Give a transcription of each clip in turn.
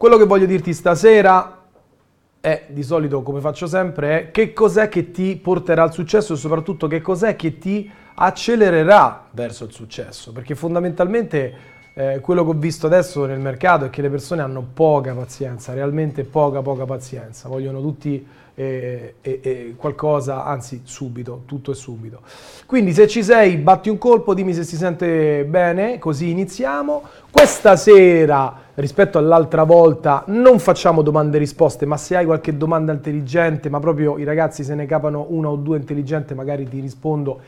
Quello che voglio dirti stasera è, di solito come faccio sempre, è che cos'è che ti porterà al successo e soprattutto che cos'è che ti accelererà verso il successo. Perché fondamentalmente quello che ho visto adesso nel mercato è che le persone hanno poca pazienza, realmente poca pazienza. Vogliono tutti qualcosa, anzi subito, tutto e subito. Quindi se ci sei, batti un colpo, dimmi se si sente bene, così iniziamo. Questa sera, rispetto all'altra volta, non facciamo domande e risposte, ma se hai qualche domanda intelligente, ma proprio i ragazzi se ne capano una o due intelligente, magari ti rispondo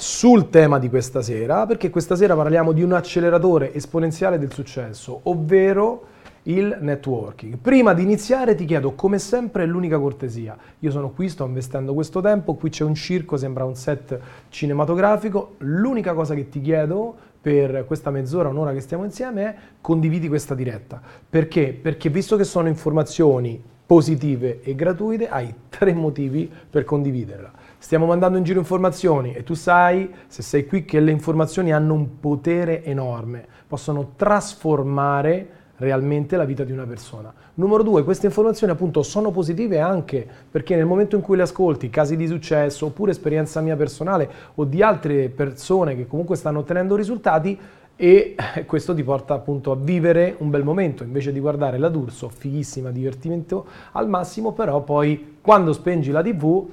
sul tema di questa sera, perché questa sera parliamo di un acceleratore esponenziale del successo, ovvero il networking. Prima di iniziare ti chiedo, come sempre, l'unica cortesia. Io sono qui, sto investendo questo tempo, qui c'è un circo, sembra un set cinematografico, l'unica cosa che ti chiedo per questa mezz'ora, un'ora che stiamo insieme è: condividi questa diretta. Perché? Perché visto che sono informazioni positive e gratuite, hai tre motivi per condividerla. Stiamo mandando in giro informazioni e tu sai, se sei qui, che le informazioni hanno un potere enorme, possono trasformare realmente la vita di una persona. Numero due, queste informazioni appunto sono positive anche perché nel momento in cui le ascolti, casi di successo oppure esperienza mia personale o di altre persone che comunque stanno ottenendo risultati, e questo ti porta appunto a vivere un bel momento invece di guardare la D'Urso, fighissima, divertimento al massimo, però poi quando spengi la TV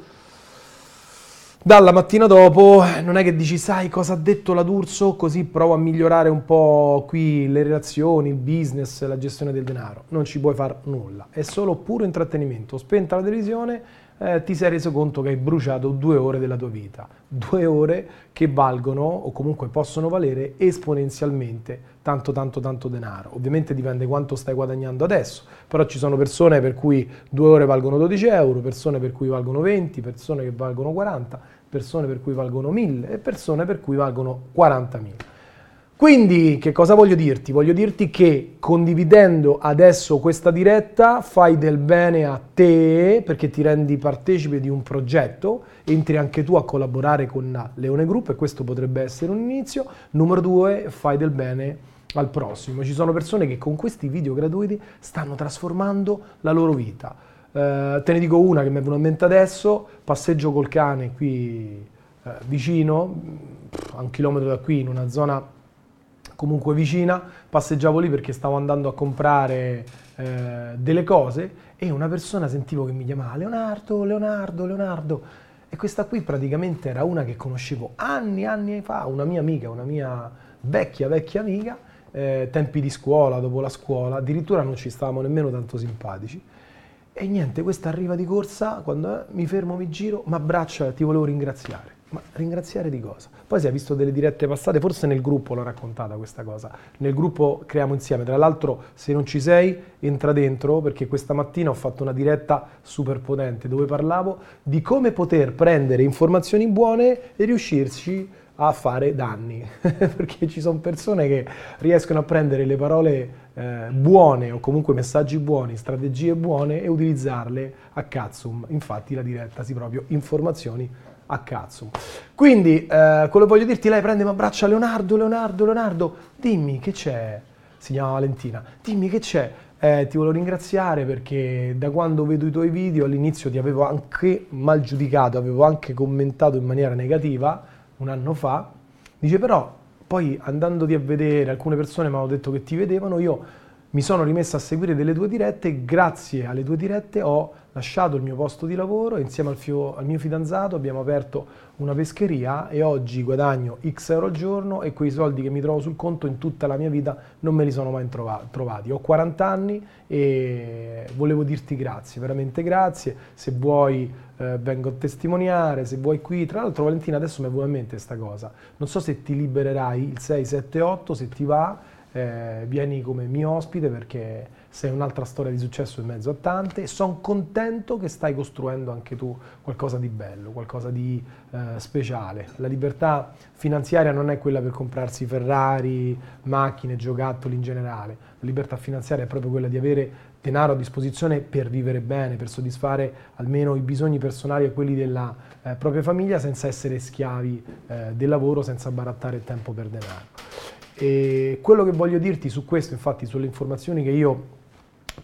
dalla mattina dopo non è che dici: sai cosa ha detto la D'Urso, così provo a migliorare un po' qui le relazioni, il business, la gestione del denaro. Non ci puoi far nulla, è solo puro intrattenimento. Spenta la televisione, ti sei reso conto che hai bruciato 2 ore della tua vita, 2 ore che valgono o comunque possono valere esponenzialmente tanto denaro. Ovviamente dipende quanto stai guadagnando adesso, però ci sono persone per cui 2 ore valgono 12 euro, persone per cui valgono 20, persone che valgono 40, persone per cui valgono 1000 e persone per cui valgono 40.000. Quindi che cosa voglio dirti? Voglio dirti che condividendo adesso questa diretta fai del bene a te, perché ti rendi partecipe di un progetto, entri anche tu a collaborare con Leone Group e questo potrebbe essere un inizio. Numero due, fai del bene al prossimo. Ci sono persone che con questi video gratuiti stanno trasformando la loro vita. Te ne dico una che mi è venuta in mente adesso: passeggio col cane qui vicino, a 1 chilometro da qui, in una zona comunque vicina. Passeggiavo lì perché stavo andando a comprare delle cose e una persona, sentivo che mi chiamava: Leonardo. E questa qui praticamente era una che conoscevo anni fa, una mia amica, una mia vecchia amica, tempi di scuola, dopo la scuola, addirittura non ci stavamo nemmeno tanto simpatici. E niente, questa arriva di corsa, quando mi fermo, mi giro, mi abbraccia: ti volevo ringraziare. Ma ringraziare di cosa? Poi si è visto delle dirette passate, forse nel gruppo l'ho raccontata questa cosa, nel gruppo Creiamo Insieme. Tra l'altro, se non ci sei, entra dentro, perché questa mattina ho fatto una diretta super potente dove parlavo di come poter prendere informazioni buone e riuscirci a fare danni, perché ci sono persone che riescono a prendere le parole buone o comunque messaggi buoni, strategie buone e utilizzarle a cazzo. Infatti la diretta si proprio informazioni a cazzo. Quindi quello che voglio dirti: lei prende, mi abbraccia: Leonardo, dimmi che c'è. Si chiama Valentina. Dimmi che c'è. Ti volevo ringraziare perché da quando vedo i tuoi video, all'inizio ti avevo anche mal giudicato, avevo anche commentato in maniera negativa 1 anno fa. Dice, però poi andandoti a vedere, alcune persone mi hanno detto che ti vedevano, io mi sono rimessa a seguire delle tue dirette, grazie alle tue dirette ho lasciato il mio posto di lavoro e insieme al mio fidanzato abbiamo aperto una pescheria e oggi guadagno X euro al giorno e quei soldi che mi trovo sul conto in tutta la mia vita non me li sono mai trovati. Ho 40 anni e volevo dirti grazie, veramente grazie. Se vuoi vengo a testimoniare, se vuoi qui. Tra l'altro, Valentina, adesso mi è venuta in mente questa cosa. Non so se ti libererai il 6, 7, 8, se ti va. Vieni come mio ospite perché sei un'altra storia di successo in mezzo a tante e sono contento che stai costruendo anche tu qualcosa di bello, qualcosa di speciale. La libertà finanziaria non è quella per comprarsi Ferrari, macchine, giocattoli in generale. La libertà finanziaria è proprio quella di avere denaro a disposizione per vivere bene, per soddisfare almeno i bisogni personali e quelli della propria famiglia senza essere schiavi del lavoro, senza barattare il tempo per denaro. E quello che voglio dirti su questo, infatti, sulle informazioni che io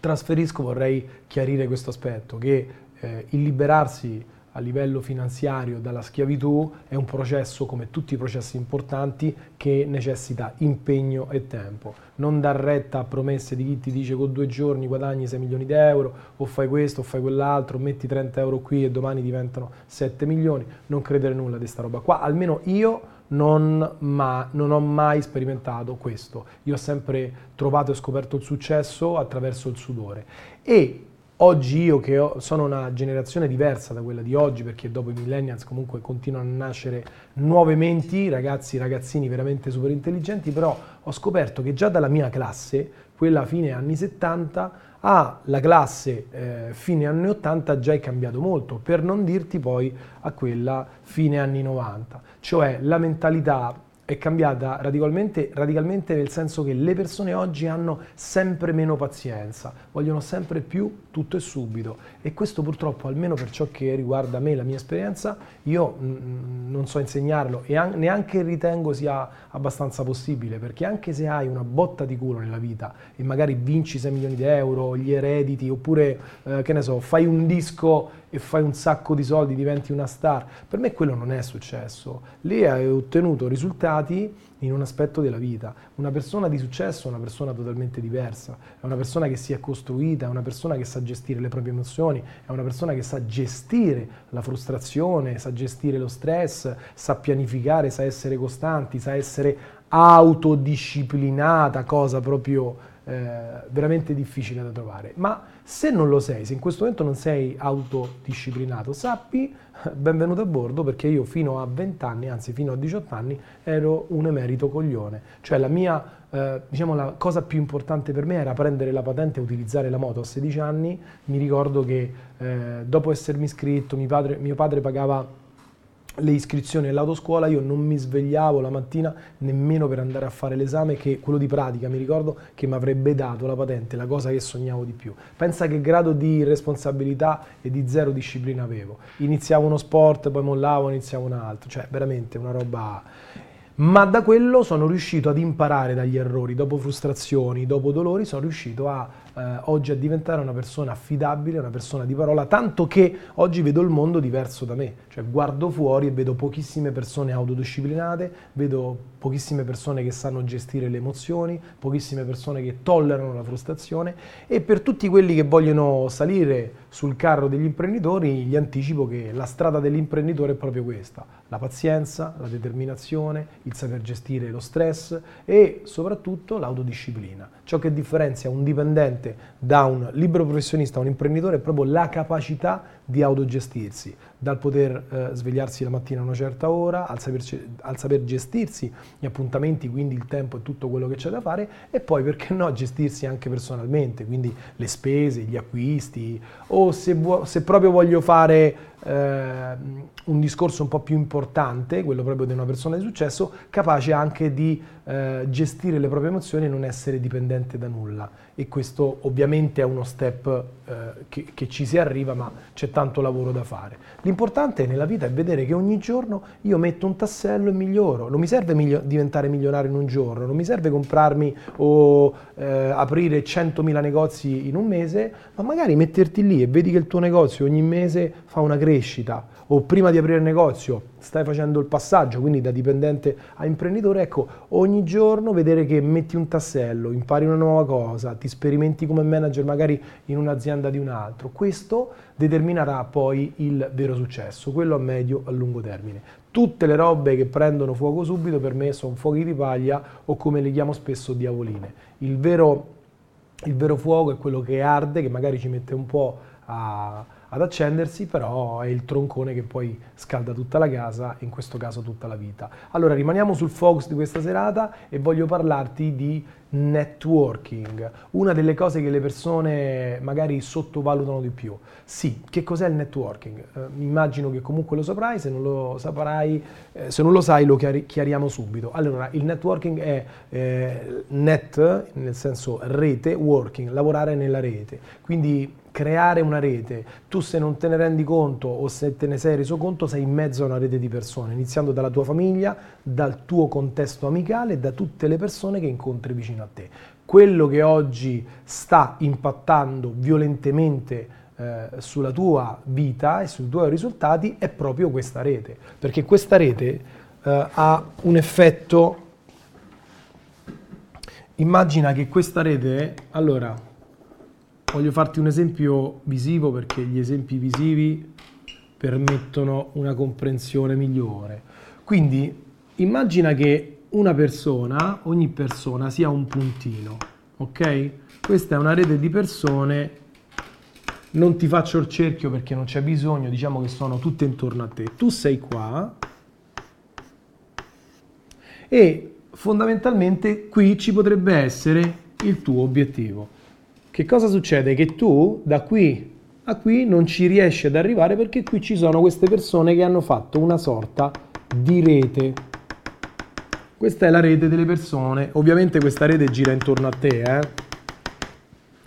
trasferisco, vorrei chiarire questo aspetto, che il liberarsi a livello finanziario dalla schiavitù è un processo, come tutti i processi importanti, che necessita impegno e tempo. Non dar retta a promesse di chi ti dice con 2 giorni guadagni 6 milioni di euro, o fai questo o fai quell'altro, metti 30 euro qui e domani diventano 7 milioni. Non credere nulla di sta roba qua, almeno io non ho mai sperimentato questo. Io ho sempre trovato e scoperto il successo attraverso il sudore. E oggi io, che sono una generazione diversa da quella di oggi, perché dopo i millennials comunque continuano a nascere nuove menti, ragazzi, ragazzini veramente super intelligenti, però ho scoperto che già dalla mia classe, quella fine anni 70, alla classe fine anni 80 già è cambiato molto, per non dirti poi a quella fine anni 90. Cioè la mentalità è cambiata radicalmente, nel senso che le persone oggi hanno sempre meno pazienza, vogliono sempre più tutto e subito, e questo purtroppo, almeno per ciò che riguarda me, la mia esperienza, io non so insegnarlo e neanche ritengo sia abbastanza possibile, perché anche se hai una botta di culo nella vita e magari vinci 6 milioni di euro, gli erediti, oppure che ne so, fai un disco e fai un sacco di soldi, diventi una star, per me quello non è successo. Lì hai ottenuto risultati in un aspetto della vita. Una persona di successo è una persona totalmente diversa, è una persona che si è costruita, è una persona che sa gestire le proprie emozioni, è una persona che sa gestire la frustrazione, sa gestire lo stress, sa pianificare, sa essere costanti, sa essere autodisciplinata, cosa proprio veramente difficile da trovare. Ma se non lo sei, se in questo momento non sei autodisciplinato, sappi, benvenuto a bordo, perché io fino a 20 anni, anzi fino a 18 anni, ero un emerito coglione. Cioè la mia, diciamo, la cosa più importante per me era prendere la patente e utilizzare la moto. A 16 anni mi ricordo che dopo essermi iscritto, mio padre pagava le iscrizioni all'autoscuola, io non mi svegliavo la mattina nemmeno per andare a fare l'esame, che quello di pratica mi ricordo che mi avrebbe dato la patente, la cosa che sognavo di più. Pensa che grado di irresponsabilità e di zero disciplina avevo. Iniziavo uno sport, poi mollavo, iniziavo un altro, cioè veramente una roba. Ma da quello sono riuscito ad imparare dagli errori, dopo frustrazioni, dopo dolori, sono riuscito oggi a diventare una persona affidabile, una persona di parola, tanto che oggi vedo il mondo diverso da me, cioè guardo fuori e vedo pochissime persone autodisciplinate, vedo pochissime persone che sanno gestire le emozioni, pochissime persone che tollerano la frustrazione, e per tutti quelli che vogliono salire sul carro degli imprenditori gli anticipo che la strada dell'imprenditore è proprio questa: la pazienza, la determinazione, il saper gestire lo stress e soprattutto l'autodisciplina. Ciò che differenzia un dipendente da un libero professionista a un imprenditore è proprio la capacità di autogestirsi, dal poter svegliarsi la mattina a una certa ora, al saper gestirsi gli appuntamenti, quindi il tempo e tutto quello che c'è da fare, e poi, perché no, gestirsi anche personalmente, quindi le spese, gli acquisti, o se proprio voglio fare un discorso un po' più importante, quello proprio di una persona di successo, capace anche di gestire le proprie emozioni e non essere dipendente da nulla. E questo ovviamente è uno step che ci si arriva, ma c'è tanto lavoro da fare. L'importante nella vita è vedere che ogni giorno io metto un tassello e miglioro. Non mi serve diventare milionario in un giorno, non mi serve comprarmi o aprire 100.000 negozi in un mese, ma magari metterti lì e vedi che il tuo negozio ogni mese fa una crescita, o prima di aprire il negozio stai facendo il passaggio, quindi da dipendente a imprenditore. Ecco, ogni giorno vedere che metti un tassello, impari una nuova cosa, ti sperimenti come manager magari in un'azienda di un altro, questo determinerà poi il vero successo, quello a medio a lungo termine. Tutte le robe che prendono fuoco subito per me sono fuochi di paglia, o come le chiamo spesso, diavoline. Il vero fuoco è quello che arde, che magari ci mette un po' ad accendersi, però è il troncone che poi scalda tutta la casa, in questo caso tutta la vita. Allora, rimaniamo sul focus di questa serata e voglio parlarti di networking, una delle cose che le persone magari sottovalutano di più. Sì, che cos'è il networking? Immagino che comunque lo saprai, se non lo sai lo chiariamo subito. Allora, il networking è net, nel senso rete, working, lavorare nella rete, quindi creare una rete. Tu, se non te ne rendi conto o se te ne sei reso conto, sei in mezzo a una rete di persone, iniziando dalla tua famiglia, dal tuo contesto amicale, da tutte le persone che incontri vicino a te. quello che oggi sta impattando violentemente sulla tua vita e sui tuoi risultati è proprio questa rete, perché questa rete ha un effetto. Immagina che questa rete, allora voglio farti un esempio visivo perché gli esempi visivi permettono una comprensione migliore. Quindi immagina che una persona, ogni persona sia un puntino, ok? Questa è una rete di persone, non ti faccio il cerchio perché non c'è bisogno, diciamo che sono tutte intorno a te. Tu sei qua e fondamentalmente qui ci potrebbe essere il tuo obiettivo. Che cosa succede? Che tu da qui a qui non ci riesci ad arrivare perché qui ci sono queste persone che hanno fatto una sorta di rete. Questa è la rete delle persone, ovviamente questa rete gira intorno a te, eh?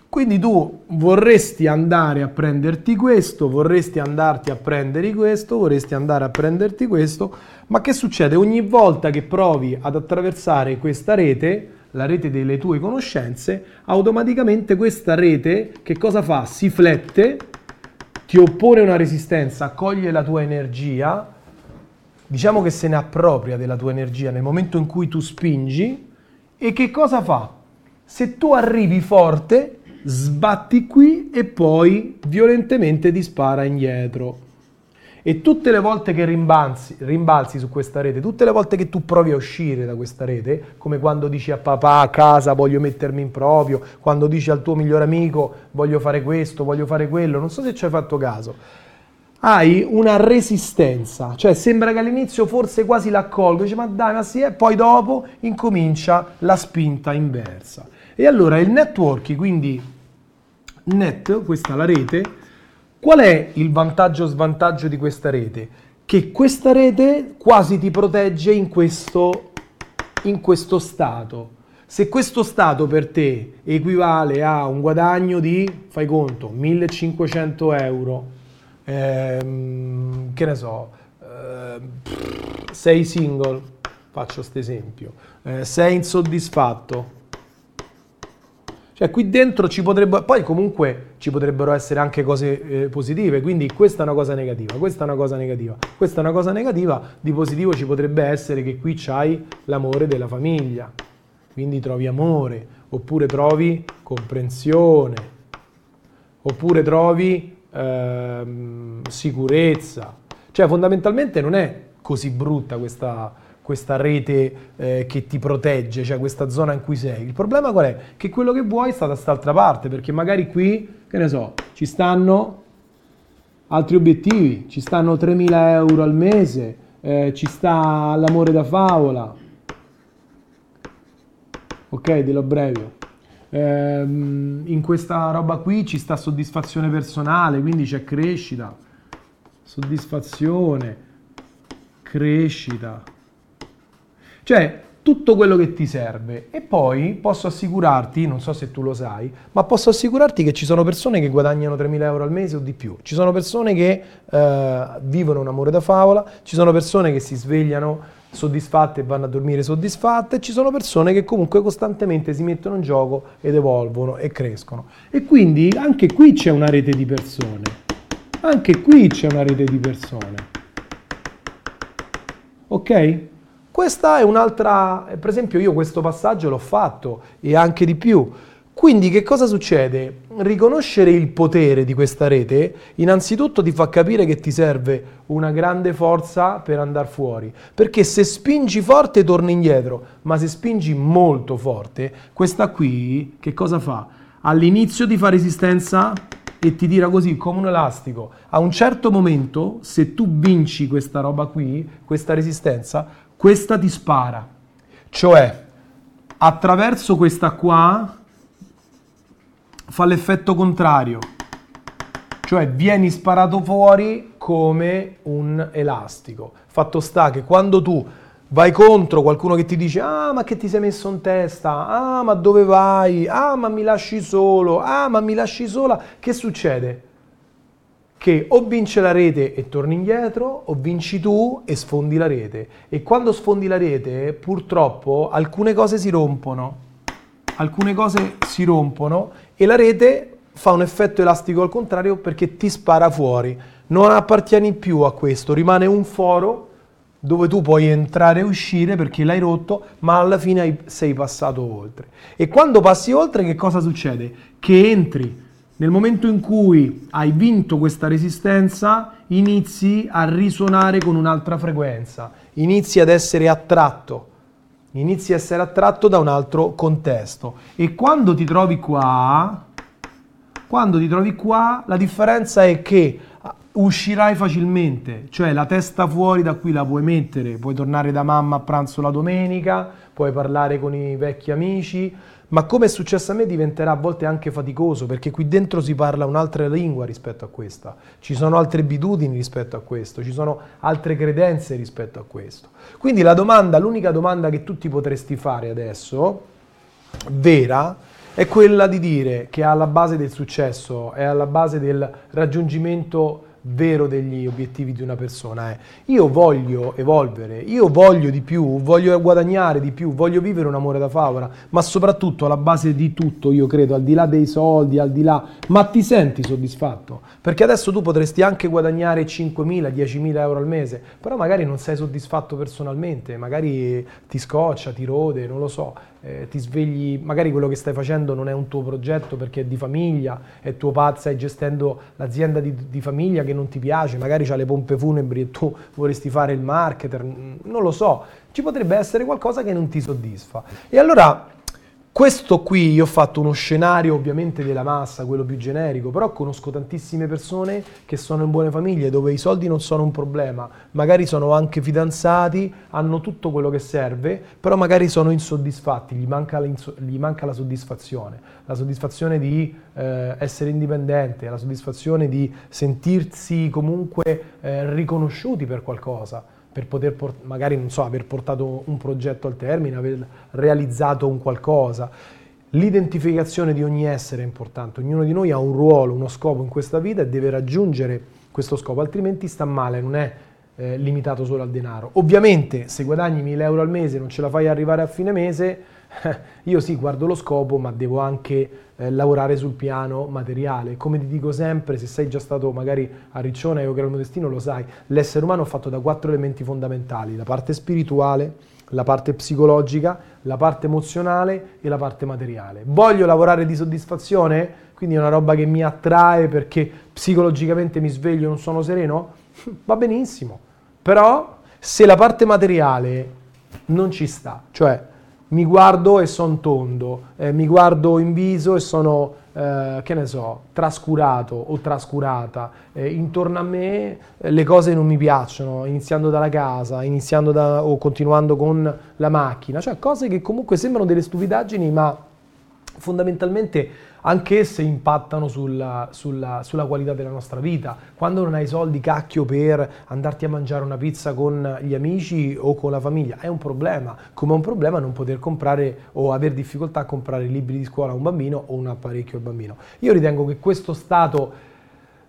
Quindi tu vorresti andare a prenderti questo, vorresti andarti a prendere questo, vorresti andare a prenderti questo, ma che succede? Ogni volta che provi ad attraversare questa rete, la rete delle tue conoscenze, automaticamente questa rete che cosa fa? Si flette, ti oppone una resistenza, accoglie la tua energia, diciamo che se ne appropria della tua energia nel momento in cui tu spingi. E che cosa fa? Se tu arrivi forte, sbatti qui e poi violentemente ti spara indietro. E tutte le volte che rimbalzi su questa rete, tutte le volte che tu provi a uscire da questa rete, come quando dici a papà a casa voglio mettermi in proprio, quando dici al tuo migliore amico voglio fare questo, voglio fare quello, non so se ci hai fatto caso, hai una resistenza, cioè sembra che all'inizio forse quasi l'accolgo, dice ma dai, ma sì, e poi dopo incomincia la spinta inversa. E allora il networking, quindi net, questa è la rete, qual è il vantaggio o svantaggio di questa rete? Che questa rete quasi ti protegge in questo stato. Se questo stato per te equivale a un guadagno di, fai conto, 1500 euro, che ne so, sei single, faccio questo esempio, sei insoddisfatto, cioè qui dentro ci potrebbe, poi comunque ci potrebbero essere anche cose positive, quindi questa è una cosa negativa, questa è una cosa negativa, questa è una cosa negativa. Di positivo ci potrebbe essere che qui c'hai l'amore della famiglia, quindi trovi amore, oppure trovi comprensione, oppure trovi sicurezza. Cioè fondamentalmente non è così brutta questa rete che ti protegge, cioè questa zona in cui sei. Il problema qual è? Che quello che vuoi sta da st'altra parte, perché magari qui, che ne so, ci stanno altri obiettivi, ci stanno 3.000 euro al mese, ci sta l'amore da favola, ok, te lo abbrevio. In questa roba qui ci sta soddisfazione personale, quindi c'è crescita, soddisfazione, crescita, cioè tutto quello che ti serve. E poi posso assicurarti, non so se tu lo sai, ma posso assicurarti che ci sono persone che guadagnano 3.000 euro al mese o di più, ci sono persone che vivono un amore da favola, ci sono persone che si svegliano soddisfatte e vanno a dormire soddisfatte, ci sono persone che comunque costantemente si mettono in gioco ed evolvono e crescono. E quindi anche qui c'è una rete di persone, anche qui c'è una rete di persone, ok? Questa è un'altra, per esempio io questo passaggio l'ho fatto e anche di più. Quindi che cosa succede? Riconoscere il potere di questa rete innanzitutto ti fa capire che ti serve una grande forza per andare fuori, perché se spingi forte torni indietro, ma se spingi molto forte, questa qui che cosa fa? All'inizio ti fa resistenza e ti tira così come un elastico. A un certo momento, se tu vinci questa roba qui, questa resistenza, questa ti spara. Cioè, attraverso questa qua fa l'effetto contrario, cioè vieni sparato fuori come un elastico. Fatto sta che quando tu vai contro qualcuno che ti dice ah ma che ti sei messo in testa, ah ma dove vai, ah ma mi lasci solo, ah ma mi lasci sola, che succede? Che o vince la rete e torni indietro, o vinci tu e sfondi la rete. E quando sfondi la rete, purtroppo alcune cose si rompono, alcune cose si rompono e la rete fa un effetto elastico al contrario perché ti spara fuori. Non appartieni più a questo, rimane un foro dove tu puoi entrare e uscire perché l'hai rotto, ma alla fine sei passato oltre. E quando passi oltre, che cosa succede? Che entri. Nel momento in cui hai vinto questa resistenza, inizi a risuonare con un'altra frequenza, inizi ad essere attratto, da un altro contesto. E quando ti trovi qua, la differenza è che uscirai facilmente, cioè la testa fuori da qui la puoi mettere, puoi tornare da mamma a pranzo la domenica, puoi parlare con i vecchi amici, ma come è successo a me diventerà a volte anche faticoso, perché qui dentro si parla un'altra lingua rispetto a questa, ci sono altre abitudini rispetto a questo, ci sono altre credenze rispetto a questo. Quindi la domanda, l'unica domanda che tu ti potresti fare adesso, vera, è quella di dire che è alla base del successo, è alla base del raggiungimento vero degli obiettivi di una persona. Io voglio evolvere, io voglio di più, voglio guadagnare di più, voglio vivere un amore da favola, ma soprattutto alla base di tutto, io credo, al di là dei soldi, al di là, ma ti senti soddisfatto? Perché adesso tu potresti anche guadagnare 5.000, 10.000 euro al mese, però magari non sei soddisfatto personalmente, magari ti scoccia, ti rode, non lo so. Ti svegli, magari quello che stai facendo non è un tuo progetto perché è di famiglia, è tuo padre, stai gestendo l'azienda di famiglia che non ti piace, magari c'ha le pompe funebri e tu vorresti fare il marketer, non lo so, ci potrebbe essere qualcosa che non ti soddisfa. E allora questo qui, io ho fatto uno scenario ovviamente della massa, quello più generico, però conosco tantissime persone che sono in buone famiglie, dove i soldi non sono un problema, magari sono anche fidanzati, hanno tutto quello che serve, però magari sono insoddisfatti, gli manca la soddisfazione, di essere indipendente, la soddisfazione di sentirsi comunque riconosciuti per qualcosa, per poter magari, non so, aver portato un progetto al termine, aver realizzato un qualcosa. L'identificazione di ogni essere è importante, ognuno di noi ha un ruolo, uno scopo in questa vita e deve raggiungere questo scopo, altrimenti sta male, non è limitato solo al denaro. Ovviamente se guadagni 1.000 euro al mese e non ce la fai arrivare a fine mese, io sì guardo lo scopo, ma devo anche lavorare sul piano materiale. Come ti dico sempre, se sei già stato magari a Riccione o Iocreo il mio destino, lo sai, l'essere umano è fatto da 4 elementi fondamentali: la parte spirituale, la parte psicologica, la parte emozionale e la parte materiale. Voglio lavorare di soddisfazione, quindi è una roba che mi attrae perché psicologicamente mi sveglio e non sono sereno, va benissimo. Però se la parte materiale non ci sta, cioè mi guardo e sono tondo, mi guardo in viso e sono, che ne so, trascurato o trascurata, intorno a me le cose non mi piacciono, iniziando dalla casa, o continuando con la macchina, cioè cose che comunque sembrano delle stupidaggini, ma fondamentalmente anche esse impattano sulla qualità della nostra vita. Quando non hai soldi, cacchio, per andarti a mangiare una pizza con gli amici o con la famiglia, è un problema, come è un problema non poter comprare o aver difficoltà a comprare libri di scuola a un bambino o un apparecchio al bambino. Io ritengo che questo stato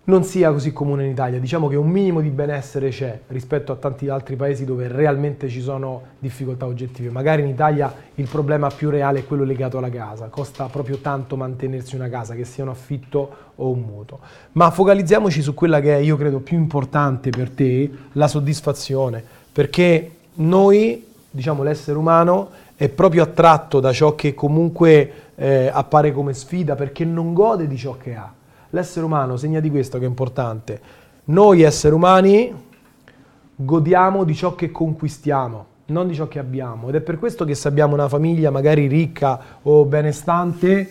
non sia così comune in Italia, diciamo che un minimo di benessere c'è rispetto a tanti altri paesi dove realmente ci sono difficoltà oggettive. Magari in Italia il problema più reale è quello legato alla casa, costa proprio tanto mantenersi una casa, che sia un affitto o un mutuo. Ma focalizziamoci su quella che è, io credo, più importante per te, la soddisfazione, perché noi, diciamo, l'essere umano è proprio attratto da ciò che comunque appare come sfida, perché non gode di ciò che ha. L'essere umano, segna di questo che è importante, noi esseri umani godiamo di ciò che conquistiamo, non di ciò che abbiamo, ed è per questo che se abbiamo una famiglia magari ricca o benestante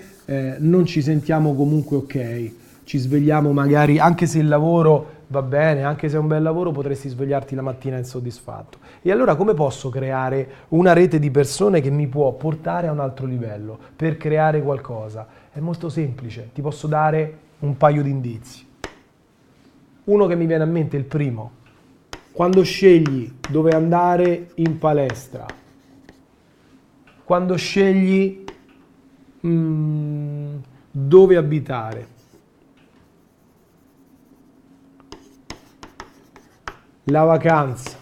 non ci sentiamo comunque ok, ci svegliamo magari, anche se il lavoro va bene, anche se è un bel lavoro, potresti svegliarti la mattina insoddisfatto. E allora come posso creare una rete di persone che mi può portare a un altro livello, per creare qualcosa? È molto semplice, ti posso dare un paio di indizi. Uno che mi viene a mente, il primo: quando scegli dove andare in palestra, quando scegli dove abitare, la vacanza,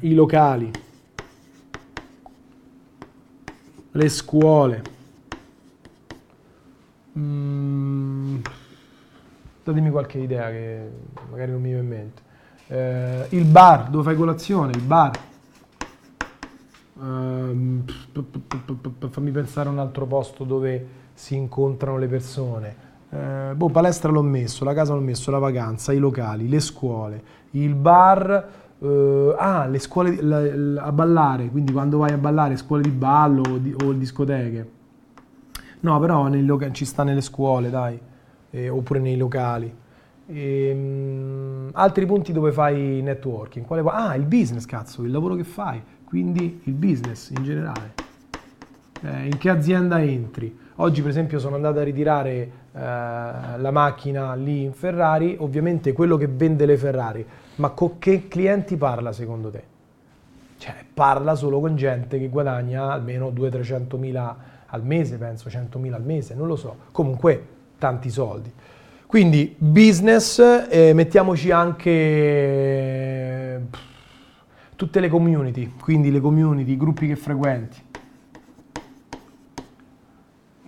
i locali, le scuole. Datemi qualche idea che magari non mi viene in mente. Il bar, dove fai colazione, il bar. Fammi pensare a un altro posto dove si incontrano le persone. Palestra l'ho messo, la casa l'ho messo, la vacanza, i locali, le scuole, il bar, le scuole a ballare, quindi quando vai a ballare, scuole di ballo o discoteche. No, però ci sta nelle scuole, dai, oppure nei locali. Altri punti dove fai networking, il business, cazzo, il lavoro che fai, quindi il business in generale. In che azienda entri? Oggi per esempio sono andato a ritirare la macchina lì in Ferrari, ovviamente quello che vende le Ferrari, ma con che clienti parla secondo te? Cioè parla solo con gente che guadagna almeno 200-300 mila al mese, penso 100 mila al mese, non lo so, comunque tanti soldi. Quindi business, mettiamoci anche tutte le community, quindi le community, i gruppi che frequenti.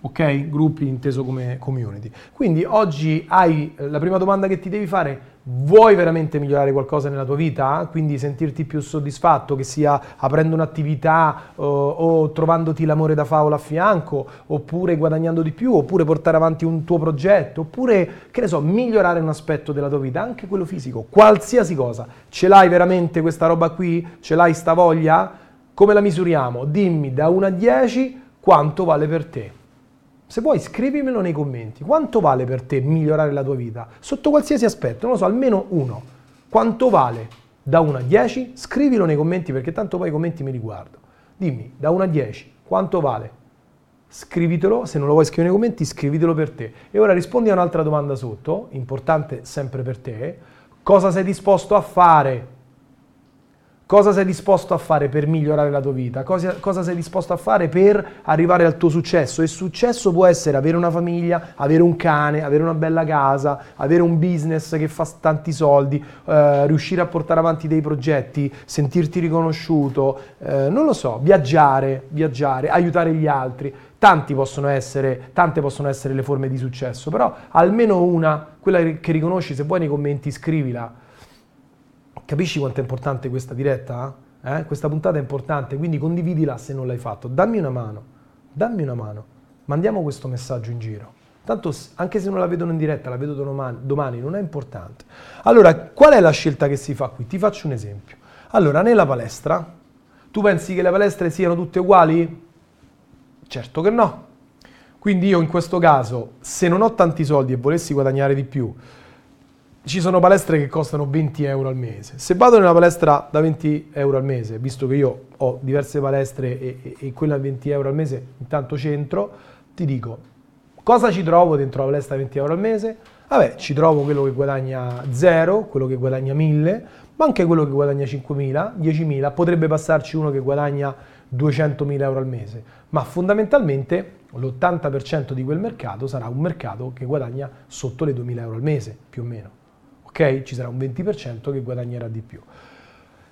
Ok? Gruppi inteso come community. Quindi oggi hai la prima domanda che ti devi fare: vuoi veramente migliorare qualcosa nella tua vita? Quindi sentirti più soddisfatto, che sia aprendo un'attività o trovandoti l'amore da favola a fianco, oppure guadagnando di più, oppure portare avanti un tuo progetto, oppure, che ne so, migliorare un aspetto della tua vita, anche quello fisico, qualsiasi cosa. Ce l'hai veramente questa roba qui? Ce l'hai sta voglia? Come la misuriamo? Dimmi da 1 a 10 quanto vale per te. Se vuoi scrivimelo nei commenti, quanto vale per te migliorare la tua vita? Sotto qualsiasi aspetto, non lo so, almeno uno. Quanto vale? Da 1 a 10? Scrivilo nei commenti, perché tanto poi i commenti mi riguardo. Dimmi, da 1 a 10, quanto vale? Scrivitelo, se non lo vuoi scrivere nei commenti, scrivitelo per te. E ora rispondi a un'altra domanda sotto, importante sempre per te. Cosa sei disposto a fare? Cosa sei disposto a fare per migliorare la tua vita? Cosa sei disposto a fare per arrivare al tuo successo? E successo può essere avere una famiglia, avere un cane, avere una bella casa, avere un business che fa tanti soldi, riuscire a portare avanti dei progetti, sentirti riconosciuto, non lo so, viaggiare, aiutare gli altri. Tante possono essere le forme di successo, però almeno una, quella che riconosci, se vuoi nei commenti scrivila. Capisci quanto è importante questa diretta? Questa puntata è importante, quindi condividila se non l'hai fatto. Dammi una mano, mandiamo questo messaggio in giro. Tanto anche se non la vedono in diretta, la vedono domani, non è importante. Allora, qual è la scelta che si fa qui? Ti faccio un esempio. Allora, nella palestra, tu pensi che le palestre siano tutte uguali? Certo che no. Quindi io in questo caso, se non ho tanti soldi e volessi guadagnare di più, ci sono palestre che costano 20 euro al mese. Se vado nella palestra da 20 euro al mese, visto che io ho diverse palestre e quella a 20 euro al mese intanto c'entro, ti dico, cosa ci trovo dentro la palestra a 20 euro al mese? Vabbè, ci trovo quello che guadagna 0, quello che guadagna 1000, ma anche quello che guadagna 5.000, 10.000, potrebbe passarci uno che guadagna 200.000 euro al mese, ma fondamentalmente l'80% di quel mercato sarà un mercato che guadagna sotto le 2.000 euro al mese, più o meno. Ok? Ci sarà un 20% che guadagnerà di più.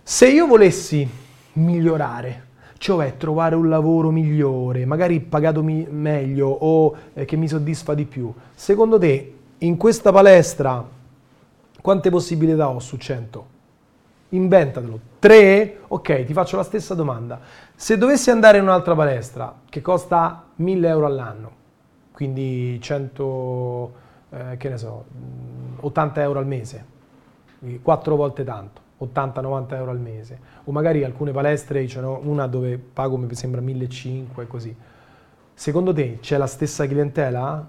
Se io volessi migliorare, cioè trovare un lavoro migliore, magari pagato meglio o che mi soddisfa di più, secondo te in questa palestra quante possibilità ho su 100? Inventatelo. 3? Ok, ti faccio la stessa domanda. Se dovessi andare in un'altra palestra che costa 1000 euro all'anno, quindi 100... 80 euro al mese, 4 volte tanto, 80-90 euro al mese, o magari alcune palestre, una dove pago mi sembra 1.500 e così. Secondo te c'è la stessa clientela?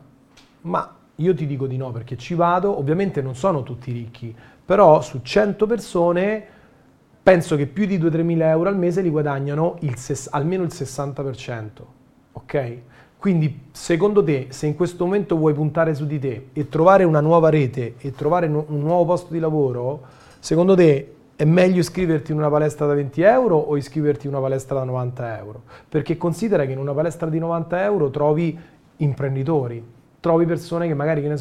Ma io ti dico di no, perché ci vado, ovviamente non sono tutti ricchi, però su 100 persone penso che più di 2-3.000 euro al mese li guadagnano almeno il 60%, ok? Quindi, secondo te, se in questo momento vuoi puntare su di te e trovare una nuova rete e trovare un nuovo posto di lavoro, secondo te è meglio iscriverti in una palestra da 20 euro o iscriverti in una palestra da 90 euro? Perché considera che in una palestra di 90 euro trovi imprenditori, trovi persone che magari, che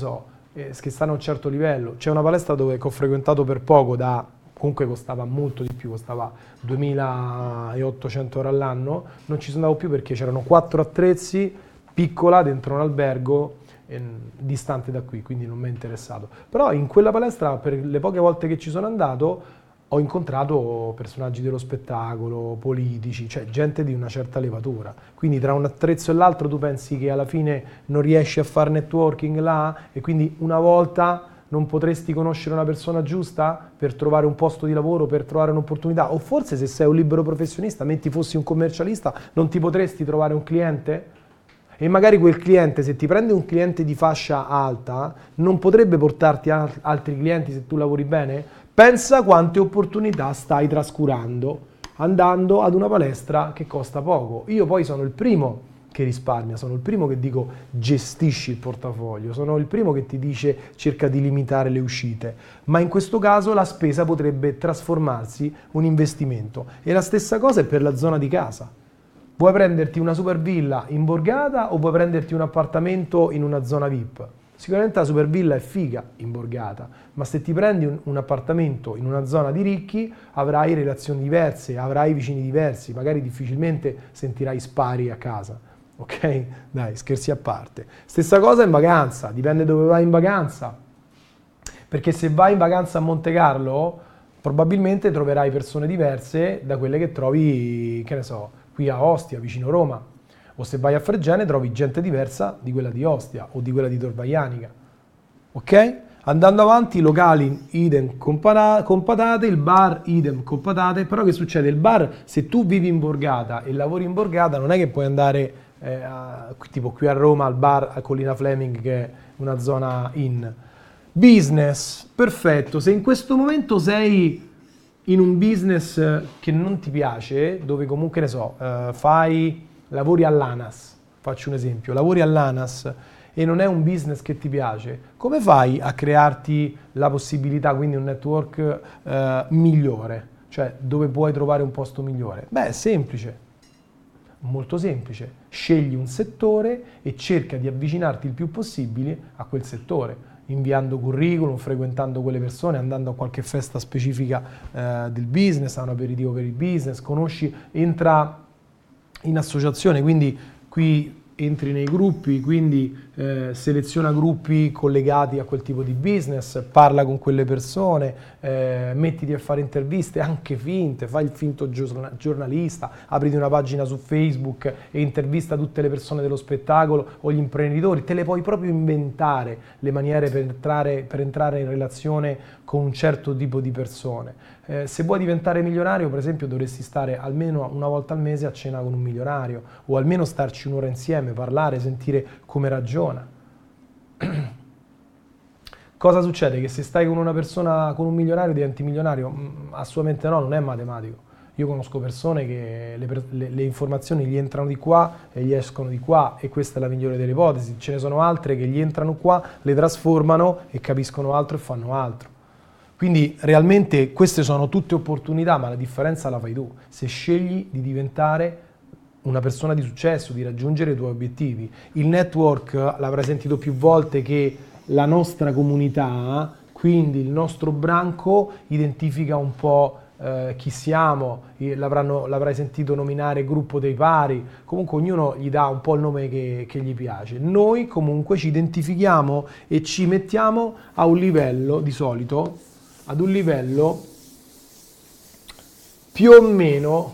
stanno a un certo livello. C'è una palestra dove ho frequentato per poco, da comunque costava molto di più, costava 2.800 euro all'anno, non ci sono andato più perché c'erano 4 attrezzi, piccola, dentro un albergo, distante da qui, quindi non mi è interessato. Però in quella palestra, per le poche volte che ci sono andato, ho incontrato personaggi dello spettacolo, politici, cioè gente di una certa levatura. Quindi tra un attrezzo e l'altro tu pensi che alla fine non riesci a fare networking là, e quindi una volta non potresti conoscere una persona giusta per trovare un posto di lavoro, per trovare un'opportunità, o forse se sei un libero professionista, mentre fossi un commercialista, non ti potresti trovare un cliente? E magari quel cliente, se ti prende un cliente di fascia alta, non potrebbe portarti altri clienti se tu lavori bene? Pensa quante opportunità stai trascurando andando ad una palestra che costa poco. Io poi sono il primo che risparmia, sono il primo che dico gestisci il portafoglio, sono il primo che ti dice cerca di limitare le uscite, ma in questo caso la spesa potrebbe trasformarsi un investimento. E la stessa cosa è per la zona di casa. Vuoi prenderti una super villa in borgata o vuoi prenderti un appartamento in una zona VIP? Sicuramente la super villa è figa in borgata, ma se ti prendi un appartamento in una zona di ricchi avrai relazioni diverse, avrai vicini diversi, magari difficilmente sentirai spari a casa. Ok? Dai, scherzi a parte. Stessa cosa in vacanza, dipende dove vai in vacanza. Perché se vai in vacanza a Monte Carlo, probabilmente troverai persone diverse da quelle che trovi, che ne so, qui a Ostia, vicino Roma. O se vai a Fregene trovi gente diversa di quella di Ostia o di quella di Tor Vaianica. Ok? Andando avanti, locali idem con patate, il bar idem con patate, però che succede? Il bar, se tu vivi in borgata e lavori in borgata, non è che puoi andare tipo qui a Roma al bar a Collina Fleming, che è una zona in business. Perfetto, se in questo momento sei in un business che non ti piace, dove comunque, ne so, lavori all'ANAS, faccio un esempio, lavori all'ANAS e non è un business che ti piace, come fai a crearti la possibilità, quindi un network migliore, cioè dove puoi trovare un posto migliore? Beh, è semplice, molto semplice, scegli un settore e cerca di avvicinarti il più possibile a quel settore, inviando curriculum, frequentando quelle persone, andando a qualche festa specifica del business, a un aperitivo per il business, conosci, entra in associazione, quindi qui entri nei gruppi, quindi seleziona gruppi collegati a quel tipo di business, parla con quelle persone, mettiti a fare interviste anche finte, fai il finto giornalista, apriti una pagina su Facebook e intervista tutte le persone dello spettacolo o gli imprenditori, te le puoi proprio inventare le maniere per entrare in relazione con un certo tipo di persone. Se vuoi diventare milionario, per esempio, dovresti stare almeno una volta al mese a cena con un milionario, o almeno starci un'ora insieme, parlare, sentire come ragiona. Cosa succede? Che se stai con una persona, con un milionario, diventi milionario? Assolutamente no, non è matematico. Io conosco persone che le informazioni gli entrano di qua e gli escono di qua, e questa è la migliore delle ipotesi. Ce ne sono altre che gli entrano qua, le trasformano e capiscono altro e fanno altro. Quindi realmente queste sono tutte opportunità, ma la differenza la fai tu. Se scegli di diventare una persona di successo, di raggiungere i tuoi obiettivi. Il network, l'avrai sentito più volte, che la nostra comunità, quindi il nostro branco, identifica un po' chi siamo, l'avrai sentito nominare gruppo dei pari, comunque ognuno gli dà un po' il nome che gli piace. Noi comunque ci identifichiamo e ci mettiamo a un livello, di solito, ad un livello più o meno,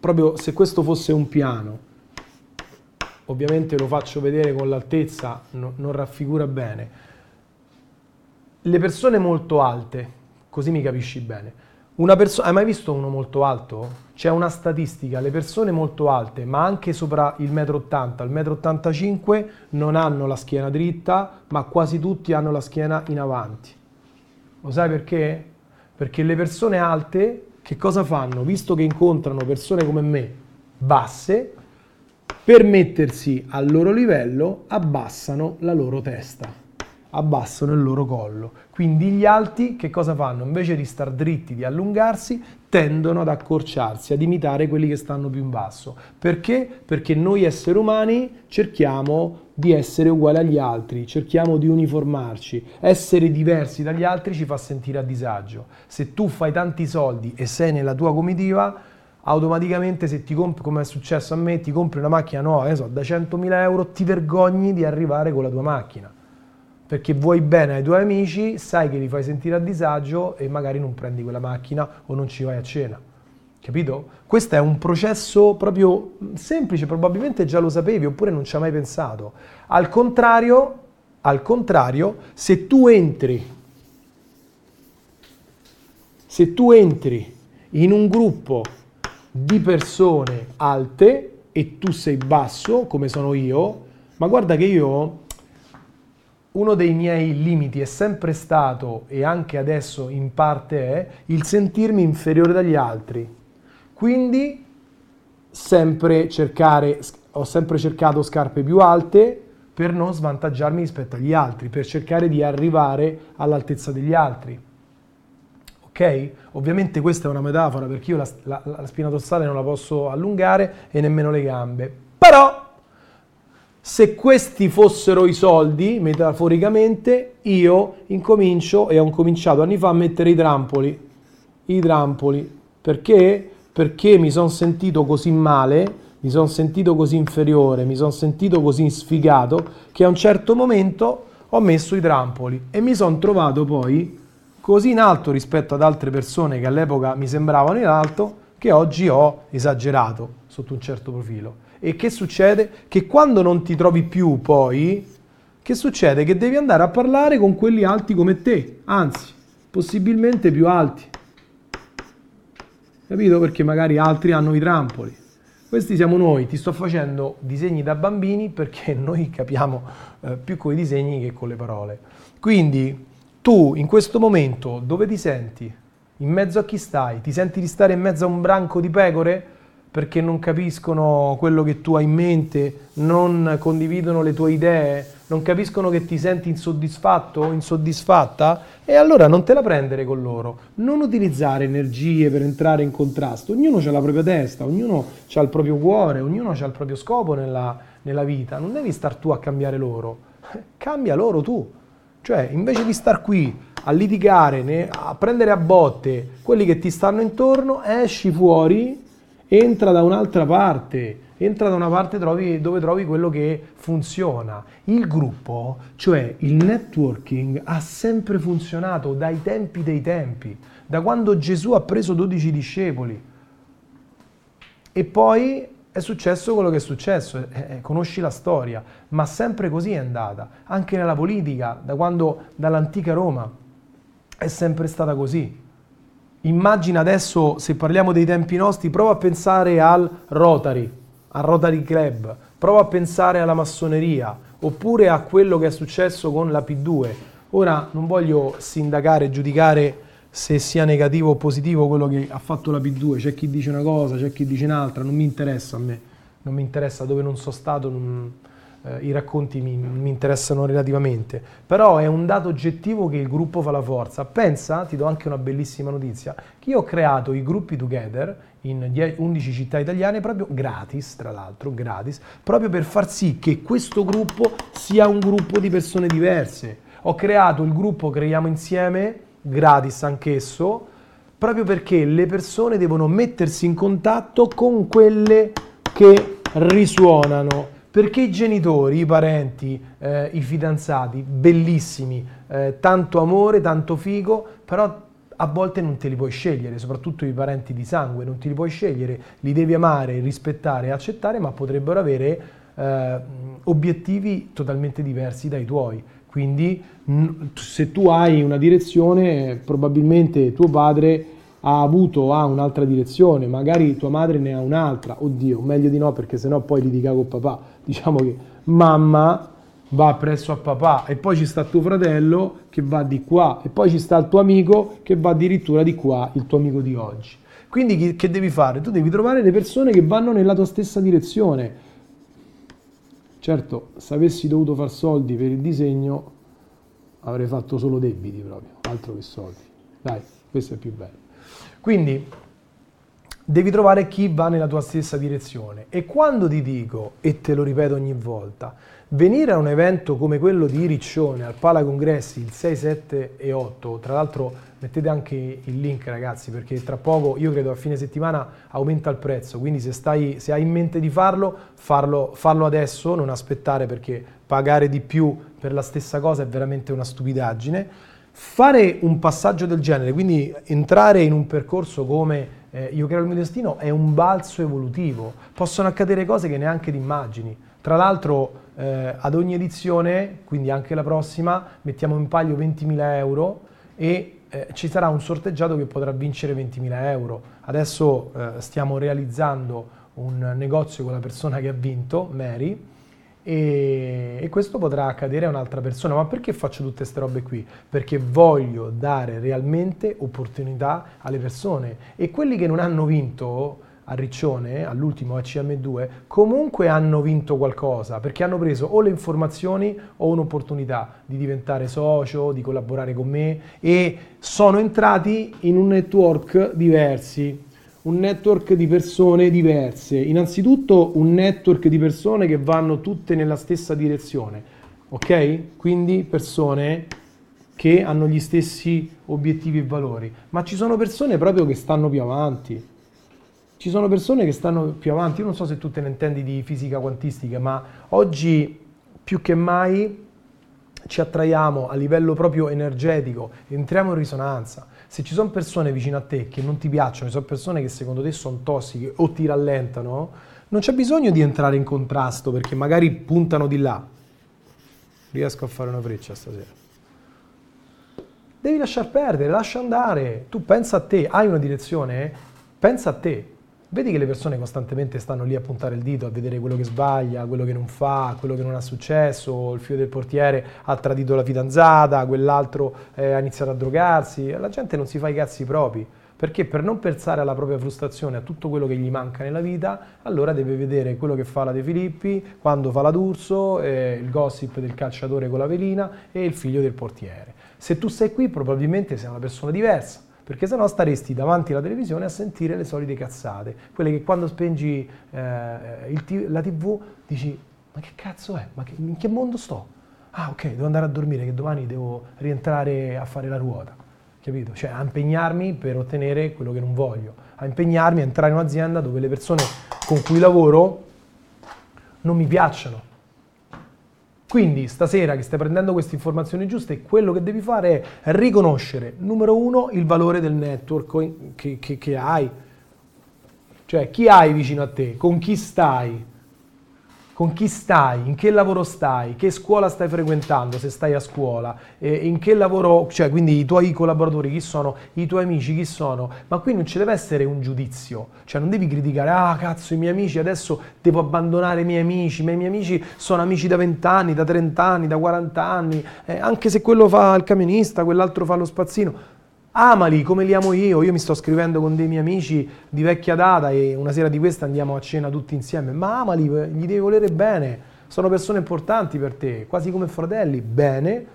proprio se questo fosse un piano, ovviamente lo faccio vedere con l'altezza, non raffigura bene, le persone molto alte, così mi capisci bene. Hai mai visto uno molto alto? C'è una statistica, le persone molto alte, ma anche sopra il 1,80 m, il 1,85 m, non hanno la schiena dritta, ma quasi tutti hanno la schiena in avanti. Lo sai perché? Perché le persone alte che cosa fanno? Visto che incontrano persone come me, basse, per mettersi al loro livello abbassano la loro testa. abbassano il loro collo. Quindi gli alti che cosa fanno? Invece di star dritti, di allungarsi, tendono ad accorciarsi, ad imitare quelli che stanno più in basso. Perché? Perché noi esseri umani cerchiamo di essere uguali agli altri, cerchiamo di uniformarci. Essere diversi dagli altri ci fa sentire a disagio. Se tu fai tanti soldi e sei nella tua comitiva, automaticamente, se ti compri, come è successo a me, ti compri una macchina nuova, da 100.000 euro, ti vergogni di arrivare con la tua macchina, perché vuoi bene ai tuoi amici, sai che li fai sentire a disagio e magari non prendi quella macchina o non ci vai a cena, capito? Questo è un processo proprio semplice, probabilmente già lo sapevi oppure non ci hai mai pensato. Al contrario, se tu entri in un gruppo di persone alte e tu sei basso, come sono io, ma guarda che io, uno dei miei limiti è sempre stato, e anche adesso in parte è, il sentirmi inferiore dagli altri. Quindi ho sempre cercato scarpe più alte per non svantaggiarmi rispetto agli altri, per cercare di arrivare all'altezza degli altri. Ok? Ovviamente questa è una metafora, perché io la spina dorsale non la posso allungare e nemmeno le gambe. Però se questi fossero i soldi, metaforicamente, io incomincio, e ho incominciato anni fa, a mettere i trampoli. Perché? Perché mi sono sentito così male, mi sono sentito così inferiore, mi sono sentito così sfigato, che a un certo momento ho messo i trampoli e mi sono trovato poi così in alto rispetto ad altre persone che all'epoca mi sembravano in alto, che oggi ho esagerato sotto un certo profilo. E che succede? Che quando non ti trovi più poi, che succede? Che devi andare a parlare con quelli alti come te, anzi, possibilmente più alti. Capito? Perché magari altri hanno i trampoli. Questi siamo noi, ti sto facendo disegni da bambini perché noi capiamo più con i disegni che con le parole. Quindi tu in questo momento dove ti senti? In mezzo a chi stai? Ti senti di stare in mezzo a un branco di pecore? Perché non capiscono quello che tu hai in mente, non condividono le tue idee, non capiscono che ti senti insoddisfatto o insoddisfatta, e allora non te la prendere con loro. Non utilizzare energie per entrare in contrasto. Ognuno ha la propria testa, ognuno ha il proprio cuore, ognuno ha il proprio scopo nella vita. Non devi star tu a cambiare loro, cambia loro tu. Cioè, invece di star qui a litigare, a prendere a botte quelli che ti stanno intorno, esci fuori. Entra da un'altra parte, dove trovi quello che funziona. Il gruppo, cioè il networking, ha sempre funzionato dai tempi dei tempi, da quando Gesù ha preso 12 discepoli. E poi è successo quello che è successo, conosci la storia, ma sempre così è andata. Anche nella politica, dall'antica Roma, è sempre stata così. Immagina adesso, se parliamo dei tempi nostri, prova a pensare al Rotary Club, prova a pensare alla massoneria, oppure a quello che è successo con la P2. Ora non voglio sindacare, giudicare se sia negativo o positivo quello che ha fatto la P2, c'è chi dice una cosa, c'è chi dice un'altra, non mi interessa a me, non mi interessa, dove non sono stato, i racconti mi interessano relativamente, però è un dato oggettivo che il gruppo fa la forza. Pensa, ti do anche una bellissima notizia, che io ho creato i gruppi Together in 11 città italiane, proprio gratis, proprio per far sì che questo gruppo sia un gruppo di persone diverse. Ho creato il gruppo Creiamo Insieme, gratis anch'esso, proprio perché le persone devono mettersi in contatto con quelle che risuonano. Perché i genitori, i parenti, i fidanzati, bellissimi, tanto amore, tanto figo, però a volte non te li puoi scegliere, soprattutto i parenti di sangue, non te li puoi scegliere, li devi amare, rispettare, accettare, ma potrebbero avere obiettivi totalmente diversi dai tuoi. Quindi se tu hai una direzione, probabilmente tuo padre ha un'altra direzione, magari tua madre ne ha un'altra, oddio, meglio di no, perché sennò poi litiga con papà, diciamo che mamma va presso a papà, e poi ci sta tuo fratello che va di qua, e poi ci sta il tuo amico che va addirittura di qua, il tuo amico di oggi. Quindi che devi fare? Tu devi trovare le persone che vanno nella tua stessa direzione. Certo, se avessi dovuto far soldi per il disegno avrei fatto solo debiti proprio, altro che soldi. Dai, questo è più bello. Quindi devi trovare chi va nella tua stessa direzione. E quando ti dico, e te lo ripeto ogni volta, venire a un evento come quello di Riccione al Pala Congressi il 6, 7 e 8, tra l'altro mettete anche il link ragazzi, perché tra poco, io credo a fine settimana aumenta il prezzo, quindi se hai in mente di farlo adesso, non aspettare, perché pagare di più per la stessa cosa è veramente una stupidaggine. Fare un passaggio del genere, quindi entrare in un percorso come Io creo il mio destino, è un balzo evolutivo, possono accadere cose che neanche ti immagini. Tra l'altro ad ogni edizione, quindi anche la prossima, mettiamo in palio 20.000 euro e ci sarà un sorteggiato che potrà vincere 20.000 euro. Adesso stiamo realizzando un negozio con la persona che ha vinto, Mary, e questo potrà accadere a un'altra persona. Ma perché faccio tutte queste robe qui? Perché voglio dare realmente opportunità alle persone, e quelli che non hanno vinto a Riccione, all'ultimo ACM2, comunque hanno vinto qualcosa, perché hanno preso o le informazioni o un'opportunità di diventare socio, di collaborare con me, e sono entrati in un network diversi, un network di persone diverse. Innanzitutto un network di persone che vanno tutte nella stessa direzione, ok? Quindi persone che hanno gli stessi obiettivi e valori, ma ci sono persone proprio che stanno più avanti. Ci sono persone che stanno più avanti, io non so se tu te ne intendi di fisica quantistica, ma oggi più che mai ci attraiamo a livello proprio energetico, entriamo in risonanza. Se ci sono persone vicino a te che non ti piacciono, ci sono persone che secondo te sono tossiche o ti rallentano, non c'è bisogno di entrare in contrasto, perché magari puntano di là. Riesco a fare una freccia stasera. Devi lasciar perdere, lascia andare. Tu pensa a te, hai una direzione, pensa a te. Vedi che le persone costantemente stanno lì a puntare il dito, a vedere quello che sbaglia, quello che non fa, quello che non ha successo, il figlio del portiere ha tradito la fidanzata, quell'altro ha iniziato a drogarsi. La gente non si fa i cazzi propri, perché per non pensare alla propria frustrazione, a tutto quello che gli manca nella vita, allora deve vedere quello che fa la De Filippi, quando fa la D'Urso, il gossip del calciatore con la velina e il figlio del portiere. Se tu sei qui probabilmente sei una persona diversa, perché sennò staresti davanti alla televisione a sentire le solite cazzate, quelle che quando spengi la TV dici ma che cazzo è, in che mondo sto? Ah ok, devo andare a dormire che domani devo rientrare a fare la ruota, capito? Cioè a impegnarmi per ottenere quello che non voglio, a impegnarmi a entrare in un'azienda dove le persone con cui lavoro non mi piacciono. Quindi stasera che stai prendendo queste informazioni giuste, quello che devi fare è riconoscere, numero uno, il valore del network che hai. Cioè chi hai vicino a te, con chi stai, in che lavoro stai, che scuola stai frequentando se stai a scuola, in che lavoro, cioè quindi i tuoi collaboratori chi sono, i tuoi amici chi sono. Ma qui non ci deve essere un giudizio, cioè non devi criticare, ah cazzo i miei amici, adesso devo abbandonare i miei amici, ma i miei amici sono amici da 20 anni, da 30 anni, da 40 anni, anche se quello fa il camionista, quell'altro fa lo spazzino. Amali come li amo io mi sto scrivendo con dei miei amici di vecchia data e una sera di questa andiamo a cena tutti insieme, ma amali, gli devi volere bene, sono persone importanti per te, quasi come fratelli, bene,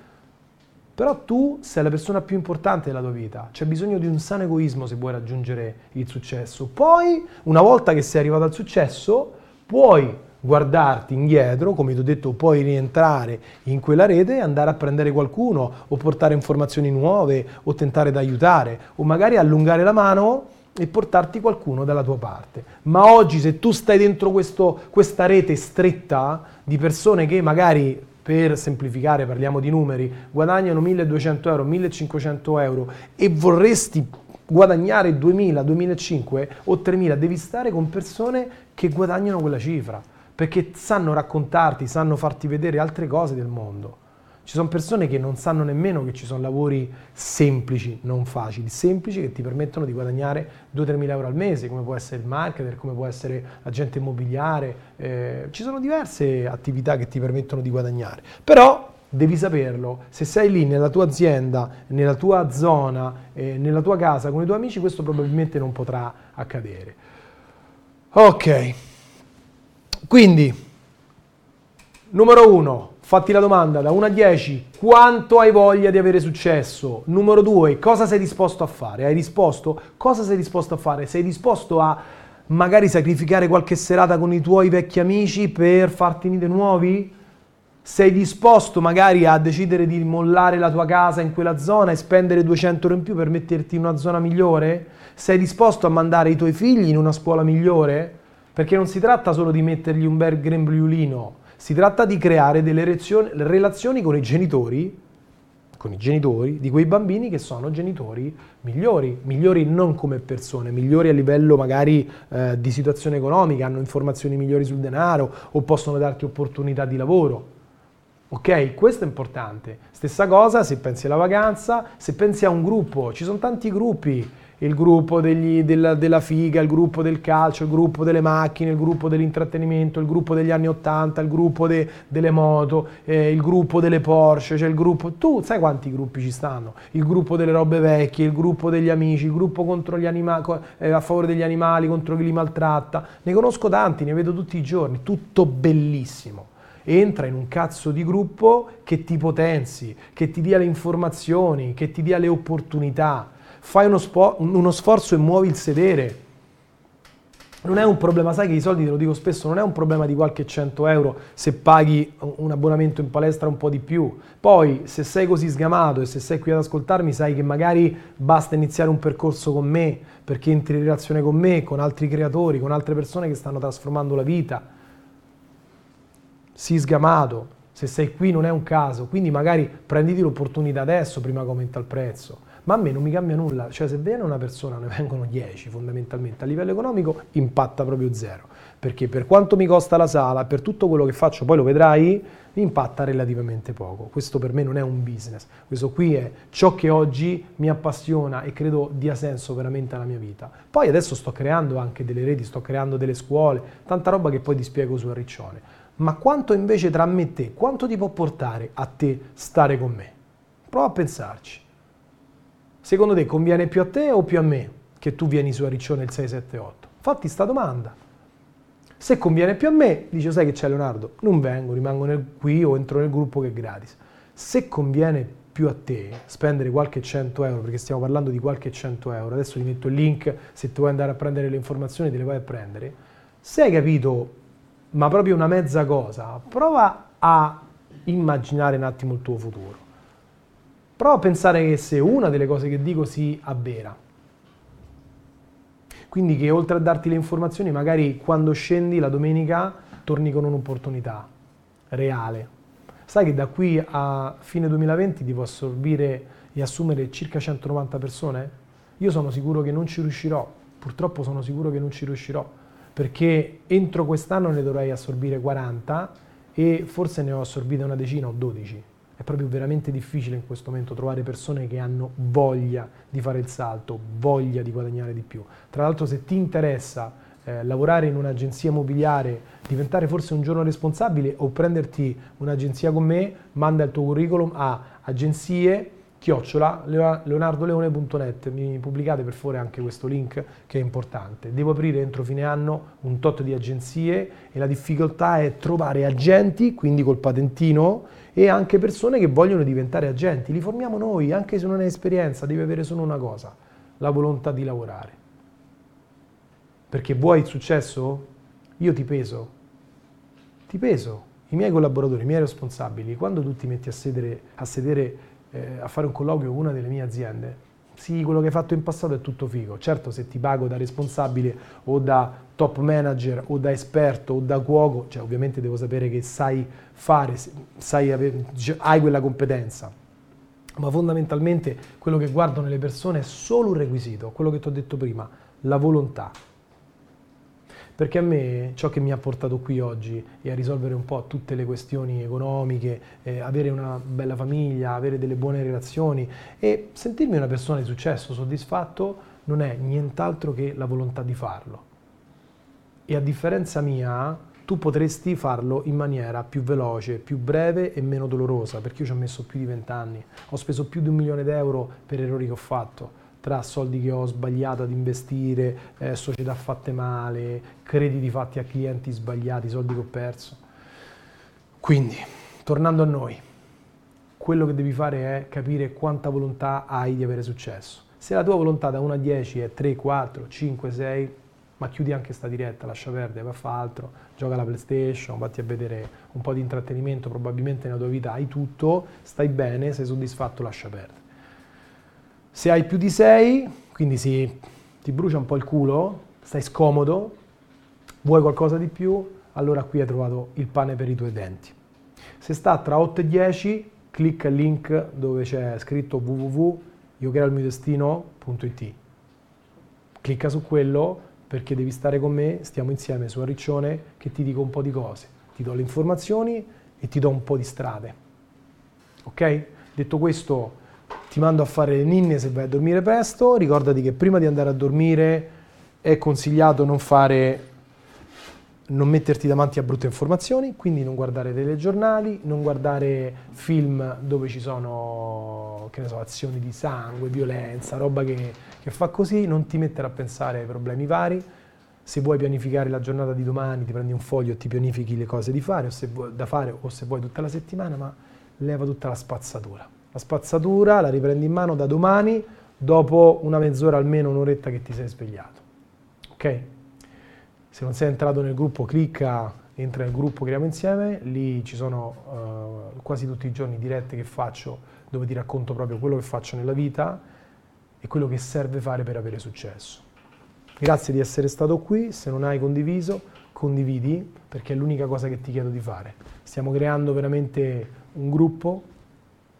però tu sei la persona più importante della tua vita, c'è bisogno di un sano egoismo se vuoi raggiungere il successo. Poi, una volta che sei arrivato al successo, puoi guardarti indietro, come ti ho detto, puoi rientrare in quella rete e andare a prendere qualcuno o portare informazioni nuove o tentare di aiutare o magari allungare la mano e portarti qualcuno dalla tua parte. Ma oggi se tu stai dentro questa rete stretta di persone che magari, per semplificare parliamo di numeri, guadagnano 1200 euro, 1500 euro e vorresti guadagnare 2000, 2500 o 3000, devi stare con persone che guadagnano quella cifra, perché sanno raccontarti, sanno farti vedere altre cose del mondo. Ci sono persone che non sanno nemmeno che ci sono lavori semplici, non facili, semplici, che ti permettono di guadagnare 2-3.000 euro al mese, come può essere il marketer, come può essere agente immobiliare. Ci sono diverse attività che ti permettono di guadagnare. Però devi saperlo, se sei lì nella tua azienda, nella tua zona, nella tua casa, con i tuoi amici, questo probabilmente non potrà accadere. Ok. Quindi, numero uno, fatti la domanda da 1 a 10, quanto hai voglia di avere successo? Numero 2, cosa sei disposto a fare? Hai risposto? Cosa sei disposto a fare? Sei disposto a magari sacrificare qualche serata con i tuoi vecchi amici per farti nido nuovi? Sei disposto magari a decidere di mollare la tua casa in quella zona e spendere 200 euro in più per metterti in una zona migliore? Sei disposto a mandare i tuoi figli in una scuola migliore? Perché non si tratta solo di mettergli un bel grembiulino, si tratta di creare delle relazioni con i genitori di quei bambini che sono genitori migliori non come persone, migliori a livello magari di situazione economica, hanno informazioni migliori sul denaro o possono darti opportunità di lavoro. Ok, questo è importante. Stessa cosa se pensi alla vacanza, se pensi a un gruppo, ci sono tanti gruppi, il gruppo della figa, il gruppo del calcio, il gruppo delle macchine, il gruppo dell'intrattenimento, il gruppo degli anni 80, il gruppo delle moto, il gruppo delle Porsche, cioè il gruppo, tu sai quanti gruppi ci stanno, il gruppo delle robe vecchie, il gruppo degli amici, il gruppo contro gli a favore degli animali, contro chi li maltratta, ne conosco tanti, ne vedo tutti i giorni, tutto bellissimo. Entra in un cazzo di gruppo che ti potenzi, che ti dia le informazioni, che ti dia le opportunità. Fai uno sforzo e muovi il sedere. Non è un problema, sai che i soldi, te lo dico spesso, non è un problema di qualche 100 euro se paghi un abbonamento in palestra un po' di più. Poi, se sei così sgamato e se sei qui ad ascoltarmi, sai che magari basta iniziare un percorso con me, perché entri in relazione con me, con altri creatori, con altre persone che stanno trasformando la vita. Sii sgamato, se sei qui non è un caso, quindi magari prenditi l'opportunità adesso prima che aumenta il prezzo, ma a me non mi cambia nulla, cioè se viene una persona ne vengono 10 fondamentalmente, a livello economico impatta proprio zero, perché per quanto mi costa la sala, per tutto quello che faccio, poi lo vedrai, impatta relativamente poco, questo per me non è un business, questo qui è ciò che oggi mi appassiona e credo dia senso veramente alla mia vita. Poi adesso sto creando anche delle reti, sto creando delle scuole, tanta roba che poi ti spiego su Arriccione. Ma quanto invece tra me e te, quanto ti può portare a te stare con me? Prova a pensarci. Secondo te conviene più a te o più a me che tu vieni su Arriccione il 678? Fatti sta domanda. Se conviene più a me, dici, sai che c'è Leonardo? Non vengo, rimango qui o entro nel gruppo che è gratis. Se conviene più a te spendere qualche 100 euro, perché stiamo parlando di qualche 100 euro, adesso ti metto il link, se tu vuoi andare a prendere le informazioni te le vai a prendere, se hai capito ma proprio una mezza cosa, prova a immaginare un attimo il tuo futuro, prova a pensare che se una delle cose che dico si avvera, quindi che oltre a darti le informazioni magari quando scendi la domenica torni con un'opportunità reale, sai che da qui a fine 2020 ti può assorbire e assumere circa 190 persone? Io sono sicuro che non ci riuscirò, purtroppo sono sicuro che non ci riuscirò, perché entro quest'anno ne dovrei assorbire 40 e forse ne ho assorbite una decina o 12. È proprio veramente difficile in questo momento trovare persone che hanno voglia di fare il salto, voglia di guadagnare di più. Tra l'altro se ti interessa lavorare in un'agenzia immobiliare, diventare forse un giorno responsabile o prenderti un'agenzia con me, manda il tuo curriculum a agenzie-leonardoleone.net, mi pubblicate per favore anche questo link che è importante. Devo aprire entro fine anno un tot di agenzie e la difficoltà è trovare agenti, quindi col patentino, e anche persone che vogliono diventare agenti. Li formiamo noi, anche se non hai esperienza, devi avere solo una cosa, la volontà di lavorare. Perché vuoi il successo? Io ti peso. I miei collaboratori, i miei responsabili, quando tu ti metti a sedere a fare un colloquio con una delle mie aziende, sì, quello che hai fatto in passato è tutto figo, certo se ti pago da responsabile o da top manager o da esperto o da cuoco, cioè ovviamente devo sapere che sai fare, hai quella competenza, ma fondamentalmente quello che guardo nelle persone è solo un requisito, quello che ti ho detto prima, la volontà. Perché a me ciò che mi ha portato qui oggi è a risolvere un po' tutte le questioni economiche, avere una bella famiglia, avere delle buone relazioni e sentirmi una persona di successo, soddisfatto, non è nient'altro che la volontà di farlo. E a differenza mia, tu potresti farlo in maniera più veloce, più breve e meno dolorosa, perché io ci ho messo più di 20 anni, ho speso più di 1 milione di euro per errori che ho fatto, tra soldi che ho sbagliato ad investire, società fatte male, crediti fatti a clienti sbagliati, soldi che ho perso. Quindi Tornando a noi, quello che devi fare è capire quanta volontà hai di avere successo. Se la tua volontà da 1 a 10 è 3, 4, 5, 6, ma chiudi anche sta diretta, lascia perdere, va a fare altro, gioca alla PlayStation, vatti a vedere un po' di intrattenimento, probabilmente nella tua vita hai tutto, stai bene, sei soddisfatto, lascia perdere. Se hai più di 6, quindi ti brucia un po' il culo, stai scomodo, vuoi qualcosa di più, allora qui hai trovato il pane per i tuoi denti. Se sta tra 8 e 10, clicca il link dove c'è scritto www.iocreoilmiodestino.it. Clicca su quello perché devi stare con me, stiamo insieme su Arriccione che ti dico un po' di cose, ti do le informazioni e ti do un po' di strade. Ok? Detto questo, ti mando a fare le ninne se vai a dormire presto, ricordati che prima di andare a dormire è consigliato non metterti davanti a brutte informazioni, quindi non guardare telegiornali, non guardare film dove ci sono, che ne so, azioni di sangue, violenza, roba che fa così, non ti mettere a pensare ai problemi vari. Se vuoi pianificare la giornata di domani, ti prendi un foglio e ti pianifichi le cose di fare, o se vuoi tutta la settimana, ma leva tutta la spazzatura. La spazzatura la riprendi in mano da domani, dopo una mezz'ora almeno, un'oretta che ti sei svegliato. Ok? Se non sei entrato nel gruppo, clicca, entra nel gruppo che abbiamo insieme, lì ci sono quasi tutti i giorni dirette che faccio dove ti racconto proprio quello che faccio nella vita e quello che serve fare per avere successo. Grazie di essere stato qui, se non hai condiviso, condividi perché è l'unica cosa che ti chiedo di fare. Stiamo creando veramente un gruppo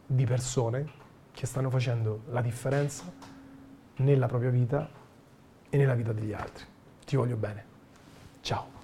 di persone che stanno facendo la differenza nella propria vita e nella vita degli altri. Ti voglio bene. Ciao.